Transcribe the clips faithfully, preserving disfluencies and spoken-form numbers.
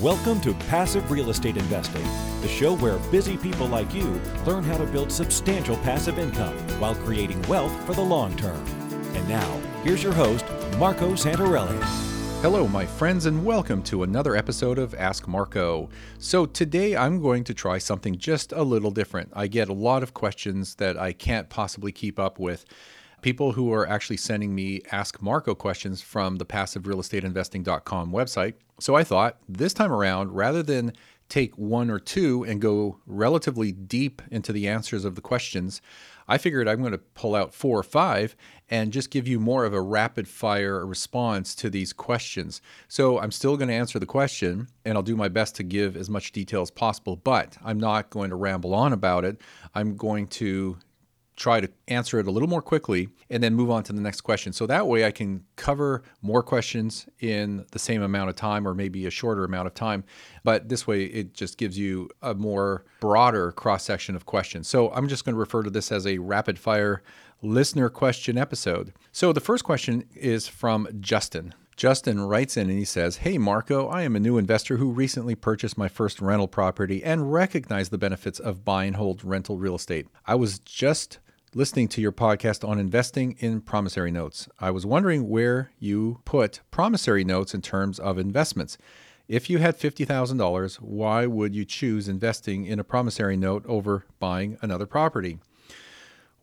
Welcome to Passive Real Estate Investing, the show where busy people like you learn how to build substantial passive income while creating wealth for the long term. And now, here's your host, Marco Santarelli. Hello, my friends, and welcome to another episode of Ask Marco. So today I'm going to try something just a little different. I get a lot of questions that I can't possibly keep up with. People who are actually sending me Ask Marco questions from the Passive Real Estate Investing dot com website. So I thought this time around, rather than take one or two and go relatively deep into the answers of the questions, I figured I'm going to pull out four or five and just give you more of a rapid fire response to these questions. So I'm still going to answer the question and I'll do my best to give as much detail as possible, but I'm not going to ramble on about it. I'm going to try to answer it a little more quickly and then move on to the next question. So that way I can cover more questions in the same amount of time or maybe a shorter amount of time. But this way it just gives you a more broader cross-section of questions. So I'm just going to refer to this as a rapid fire listener question episode. So the first question is from Justin. Justin writes in and he says, "Hey Marco, I am a new investor who recently purchased my first rental property and recognized the benefits of buy and hold rental real estate. I was just listening to your podcast on investing in promissory notes. I was wondering where you put promissory notes in terms of investments. If you had fifty thousand dollars, why would you choose investing in a promissory note over buying another property?"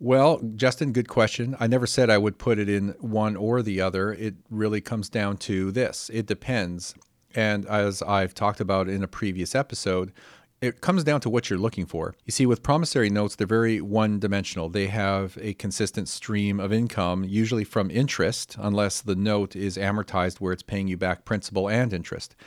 Well, Justin, good question. I never said I would put it in one or the other. It really comes down to this. It depends. And as I've talked about in a previous episode, it comes down to what you're looking for. You see, with promissory notes, they're very one-dimensional. They have a consistent stream of income, usually from interest, unless the note is amortized where it's paying you back principal and interest.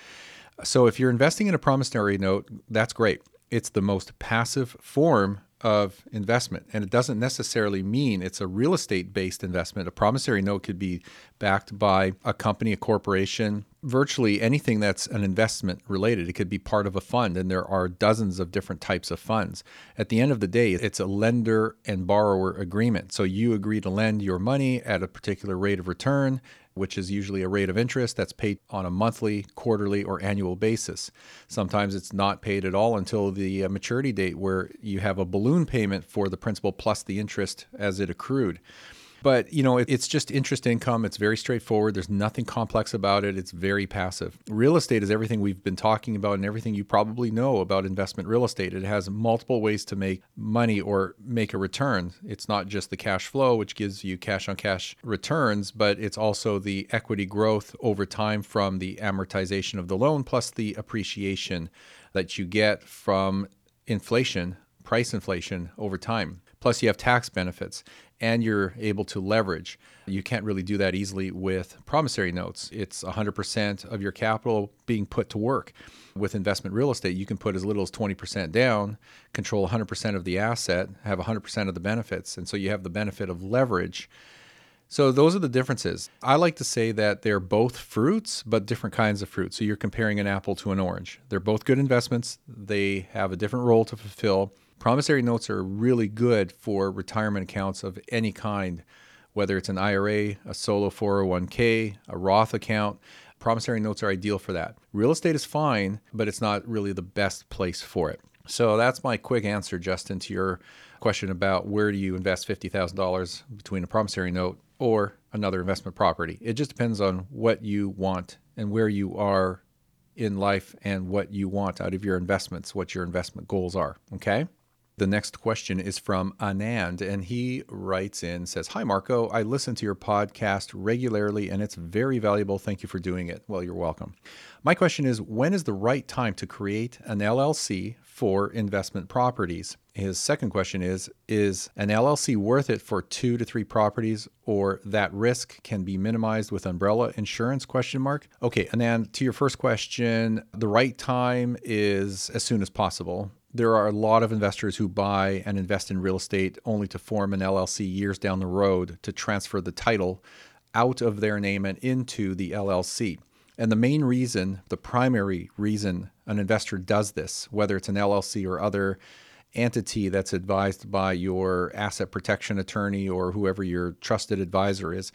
So if you're investing in a promissory note, that's great. It's the most passive form of investment, and it doesn't necessarily mean it's a real estate-based investment. A promissory note could be backed by a company, a corporation, virtually anything that's an investment related. It could be part of a fund, and there are dozens of different types of funds. At the end of the day, it's a lender and borrower agreement. So you agree to lend your money at a particular rate of return, which is usually a rate of interest that's paid on a monthly, quarterly, or annual basis. Sometimes it's not paid at all until the maturity date, where you have a balloon payment for the principal plus the interest as it accrued. But, you know, it's just interest income. It's very straightforward. There's nothing complex about it. It's very passive. Real estate is everything we've been talking about and everything you probably know about investment real estate. It has multiple ways to make money or make a return. It's not just the cash flow, which gives you cash on cash returns, but it's also the equity growth over time from the amortization of the loan, plus the appreciation that you get from inflation, price inflation over time. Plus you have tax benefits and you're able to leverage. You can't really do that easily with promissory notes. It's one hundred percent of your capital being put to work. With investment real estate, you can put as little as twenty percent down, control one hundred percent of the asset, have one hundred percent of the benefits. And so you have the benefit of leverage. So those are the differences. I like to say that they're both fruits, but different kinds of fruit. So you're comparing an apple to an orange. They're both good investments. They have a different role to fulfill. Promissory notes are really good for retirement accounts of any kind, whether it's an I R A, a solo four oh one k, a Roth account. Promissory notes are ideal for that. Real estate is fine, but it's not really the best place for it. So that's my quick answer, Justin, to your question about where do you invest fifty thousand dollars between a promissory note or another investment property. It just depends on what you want and where you are in life and what you want out of your investments, what your investment goals are, okay? The next question is from Anand, and he writes in, says, "Hi, Marco. I listen to your podcast regularly, and it's very valuable. Thank you for doing it." Well, you're welcome. My question is, when is the right time to create an L L C for investment properties? His second question is, is an L L C worth it for two to three properties, or that risk can be minimized with umbrella insurance, question mark? Okay, Anand, to your first question, the right time is as soon as possible. There are a lot of investors who buy and invest in real estate only to form an L L C years down the road to transfer the title out of their name and into the L L C. And the main reason, the primary reason an investor does this, whether it's an L L C or other entity that's advised by your asset protection attorney or whoever your trusted advisor is,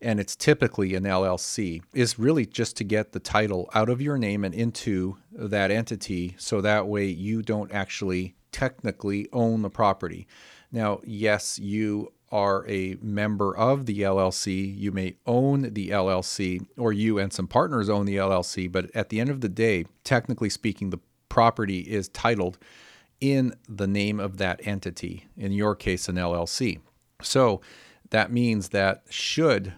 and it's typically an L L C, is really just to get the title out of your name and into that entity so that way you don't actually technically own the property. Now, yes, you are a member of the L L C. You may own the L L C, or you and some partners own the L L C, but at the end of the day, technically speaking, the property is titled in the name of that entity, in your case, an L L C. So that means that should,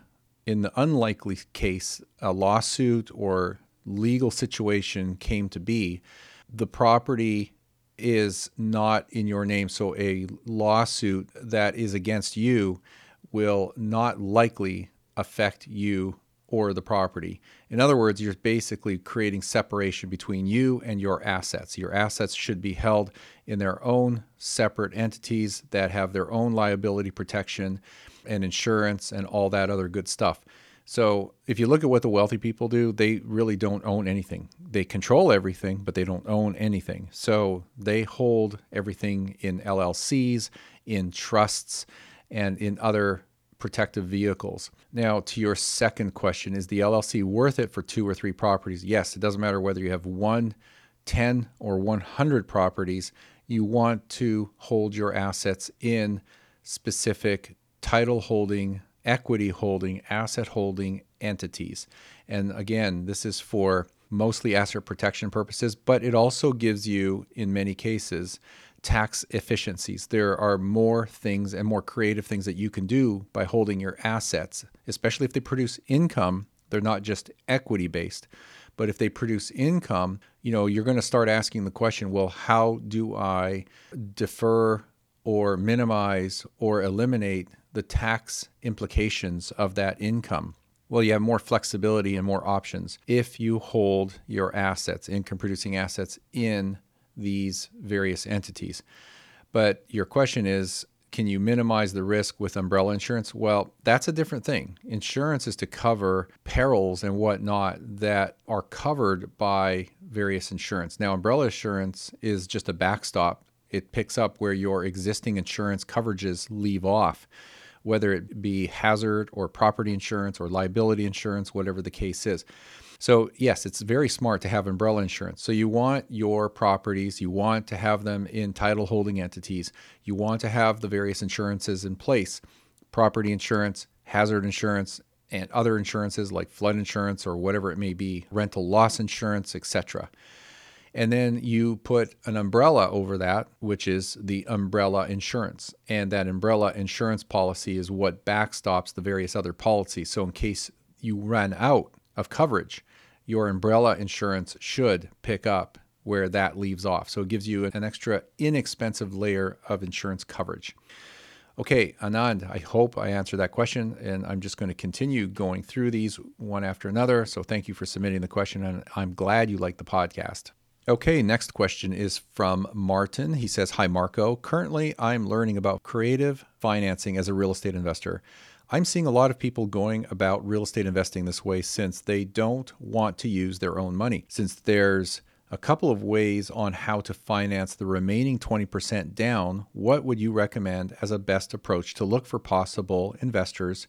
in the unlikely case, a lawsuit or legal situation came to be, the property is not in your name. So a lawsuit that is against you will not likely affect you or the property. In other words, you're basically creating separation between you and your assets. Your assets should be held in their own separate entities that have their own liability protection and insurance and all that other good stuff. So if you look at what the wealthy people do, they really don't own anything. They control everything, but they don't own anything. So they hold everything in L L Cs, in trusts, and in other protective vehicles. Now, to your second question, is the L L C worth it for two or three properties? Yes, it doesn't matter whether you have one, ten, or one hundred properties. You want to hold your assets in specific title holding, equity holding, asset holding entities. And again, this is for mostly asset protection purposes, but it also gives you, in many cases, tax efficiencies. There are more things and more creative things that you can do by holding your assets, especially if they produce income. They're not just equity based, but if they produce income, you know, you're going to start asking the question, well, how do I defer or minimize or eliminate the tax implications of that income? Well, you have more flexibility and more options if you hold your assets, income producing assets, in these various entities. But your question is, can you minimize the risk with umbrella insurance? Well, that's a different thing. Insurance is to cover perils and whatnot that are covered by various insurance. Now, umbrella insurance is just a backstop. It picks up where your existing insurance coverages leave off, whether it be hazard or property insurance or liability insurance, whatever the case is. So yes, it's very smart to have umbrella insurance. So you want your properties, you want to have them in title holding entities. You want to have the various insurances in place, property insurance, hazard insurance, and other insurances like flood insurance or whatever it may be, rental loss insurance, et cetera. And then you put an umbrella over that, which is the umbrella insurance. And that umbrella insurance policy is what backstops the various other policies. So in case you run out of coverage, your umbrella insurance should pick up where that leaves off. So it gives you an extra inexpensive layer of insurance coverage. Okay, Anand, I hope I answered that question, and I'm just going to continue going through these one after another. So thank you for submitting the question, and I'm glad you like the podcast. Okay, next question is from Martin. He says, "Hi, Marco. Currently, I'm learning about creative financing as a real estate investor. I'm seeing a lot of people going about real estate investing this way since they don't want to use their own money, since there's a couple of ways on how to finance the remaining twenty percent down. What would you recommend as a best approach to look for possible investors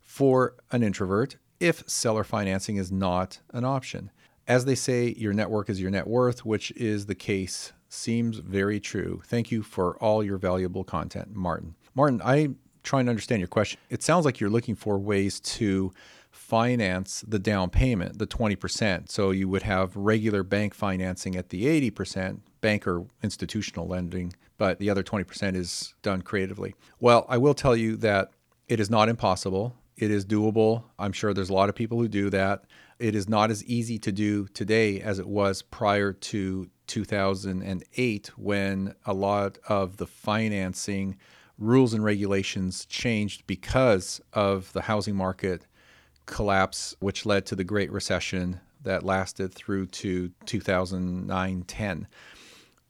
for an introvert if seller financing is not an option? As they say, your network is your net worth, which is the case, seems very true. Thank you for all your valuable content, Martin." Martin, I'm trying to understand your question. It sounds like you're looking for ways to finance the down payment, the twenty percent. So you would have regular bank financing at the eighty percent, bank or institutional lending, but the other twenty percent is done creatively. Well, I will tell you that it is not impossible. It is doable. I'm sure there's a lot of people who do that. It is not as easy to do today as it was prior to two thousand eight, when a lot of the financing rules and regulations changed because of the housing market collapse, which led to the Great Recession that lasted through to two thousand nine, ten.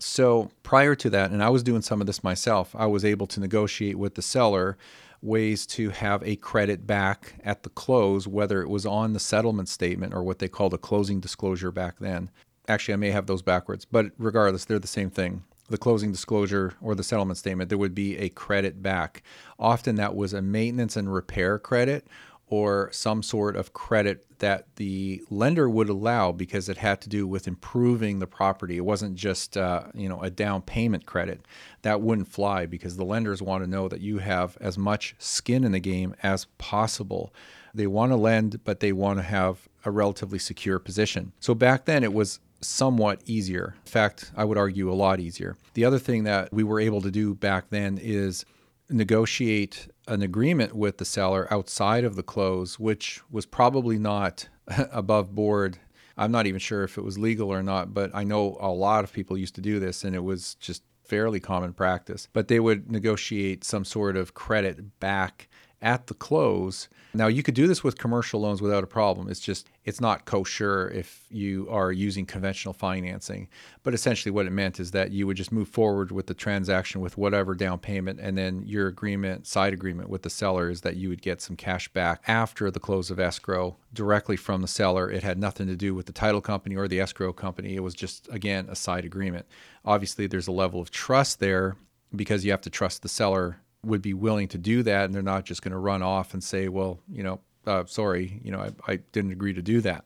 So prior to that, and I was doing some of this myself, I was able to negotiate with the seller ways to have a credit back at the close, whether it was on the settlement statement or what they called a closing disclosure back then. Actually, I may have those backwards, but regardless, they're the same thing. The closing disclosure or the settlement statement, there would be a credit back. Often that was a maintenance and repair credit, or some sort of credit that the lender would allow because it had to do with improving the property. It wasn't just uh, you know, a down payment credit. That wouldn't fly because the lenders want to know that you have as much skin in the game as possible. They want to lend, but they want to have a relatively secure position. So back then it was somewhat easier. In fact, I would argue a lot easier. The other thing that we were able to do back then is negotiate an agreement with the seller outside of the close, which was probably not above board. I'm not even sure if it was legal or not, but I know a lot of people used to do this and it was just fairly common practice. But they would negotiate some sort of credit back at the close. Now, you could do this with commercial loans without a problem. It's just, it's not kosher if you are using conventional financing. But essentially what it meant is that you would just move forward with the transaction with whatever down payment, and then your agreement, side agreement with the seller is that you would get some cash back after the close of escrow directly from the seller. It had nothing to do with the title company or the escrow company. It was just, again, a side agreement. Obviously, there's a level of trust there because you have to trust the seller would be willing to do that, and they're not just going to run off and say, well, you know, uh, sorry, you know, I, I didn't agree to do that.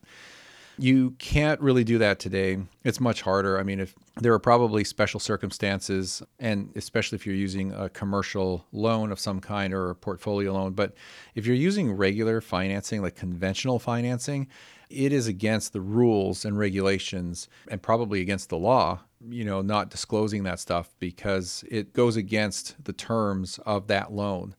You can't really do that today. It's much harder. I mean, if there are probably special circumstances, and especially if you're using a commercial loan of some kind or a portfolio loan, but if you're using regular financing, like conventional financing, it is against the rules and regulations and probably against the law, you know, not disclosing that stuff because it goes against the terms of that loan.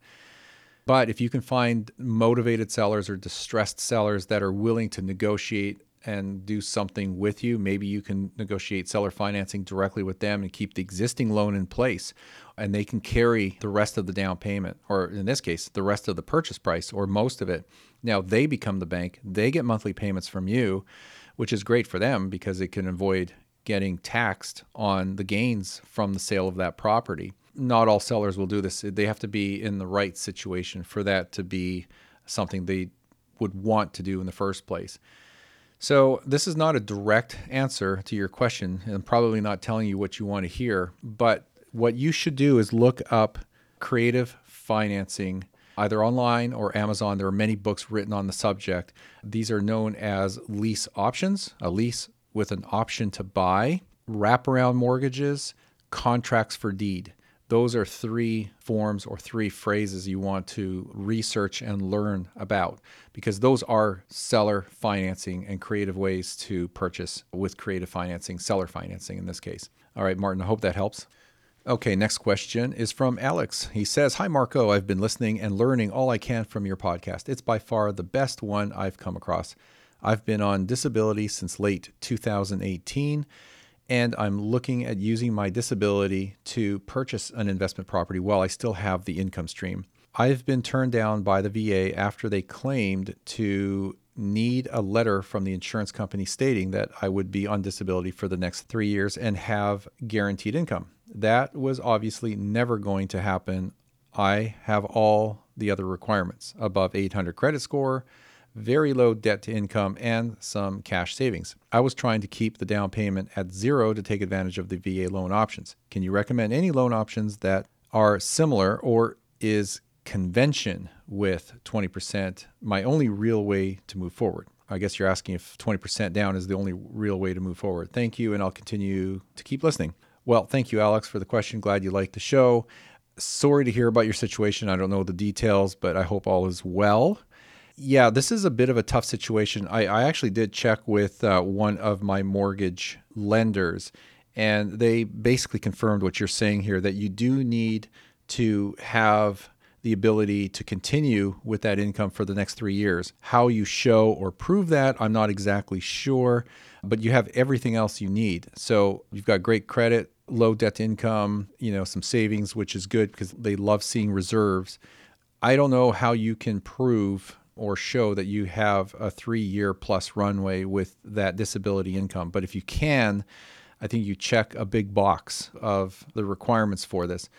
But if you can find motivated sellers or distressed sellers that are willing to negotiate and do something with you, maybe you can negotiate seller financing directly with them and keep the existing loan in place, and they can carry the rest of the down payment, or in this case, the rest of the purchase price or most of it. Now they become the bank, they get monthly payments from you, which is great for them because it can avoid getting taxed on the gains from the sale of that property. Not all sellers will do this. They have to be in the right situation for that to be something they would want to do in the first place. So this is not a direct answer to your question, and probably not telling you what you want to hear, but what you should do is look up creative financing, either online or Amazon. There are many books written on the subject. These are known as lease options, a lease with an option to buy, wraparound mortgages, contracts for deed. Those are three forms or three phrases you want to research and learn about, because those are seller financing and creative ways to purchase with creative financing, seller financing in this case. All right, Martin, I hope that helps. Okay, next question is from Alex. He says, hi, Marco, I've been listening and learning all I can from your podcast. It's by far the best one I've come across. I've been on disability since late two thousand eighteen. And I'm looking at using my disability to purchase an investment property while I still have the income stream. I've been turned down by the V A after they claimed to need a letter from the insurance company stating that I would be on disability for the next three years and have guaranteed income. That was obviously never going to happen. I have all the other requirements: above eight hundred credit score, very low debt to income, and some cash savings. I was trying to keep the down payment at zero to take advantage of the V A loan options. Can you recommend any loan options that are similar, or is convention with twenty percent my only real way to move forward? I guess you're asking if twenty percent down is the only real way to move forward. Thank you, and I'll continue to keep listening. Well, thank you, Alex, for the question. Glad you liked the show. Sorry to hear about your situation. I don't know the details, but I hope all is well. Yeah, this is a bit of a tough situation. I, I actually did check with uh, one of my mortgage lenders, and they basically confirmed what you're saying here, that you do need to have the ability to continue with that income for the next three years. How you show or prove that, I'm not exactly sure, but you have everything else you need. So you've got great credit, low debt to income, you know, some savings, which is good because they love seeing reserves. I don't know how you can prove or show that you have a three-year plus runway with that disability income. But if you can, I think you check a big box of the requirements for this.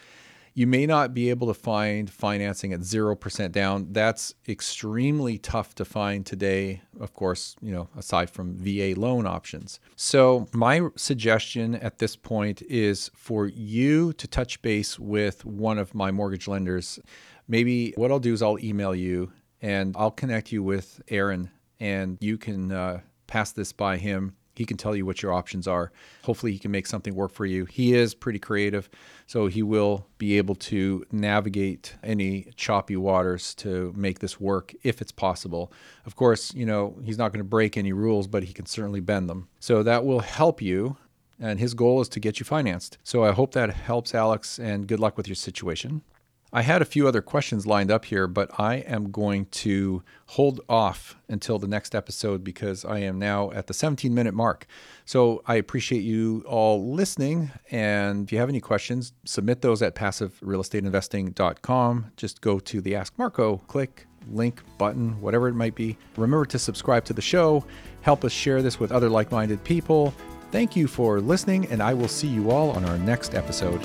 You may not be able to find financing at zero percent down. That's extremely tough to find today, of course, you know, aside from V A loan options. So my suggestion at this point is for you to touch base with one of my mortgage lenders. Maybe what I'll do is I'll email you and I'll connect you with Aaron, and you can uh, pass this by him. He can tell you what your options are. Hopefully he can make something work for you. He is pretty creative, so he will be able to navigate any choppy waters to make this work if it's possible. Of course, you know, he's not going to break any rules, but he can certainly bend them. So that will help you, and his goal is to get you financed. So I hope that helps, Alex, and good luck with your situation. I had a few other questions lined up here, but I am going to hold off until the next episode because I am now at the seventeen minute mark. So I appreciate you all listening. And if you have any questions, submit those at passive real estate investing dot com. Just go to the Ask Marco, click link button, whatever it might be. Remember to subscribe to the show. Help us share this with other like-minded people. Thank you for listening, and I will see you all on our next episode.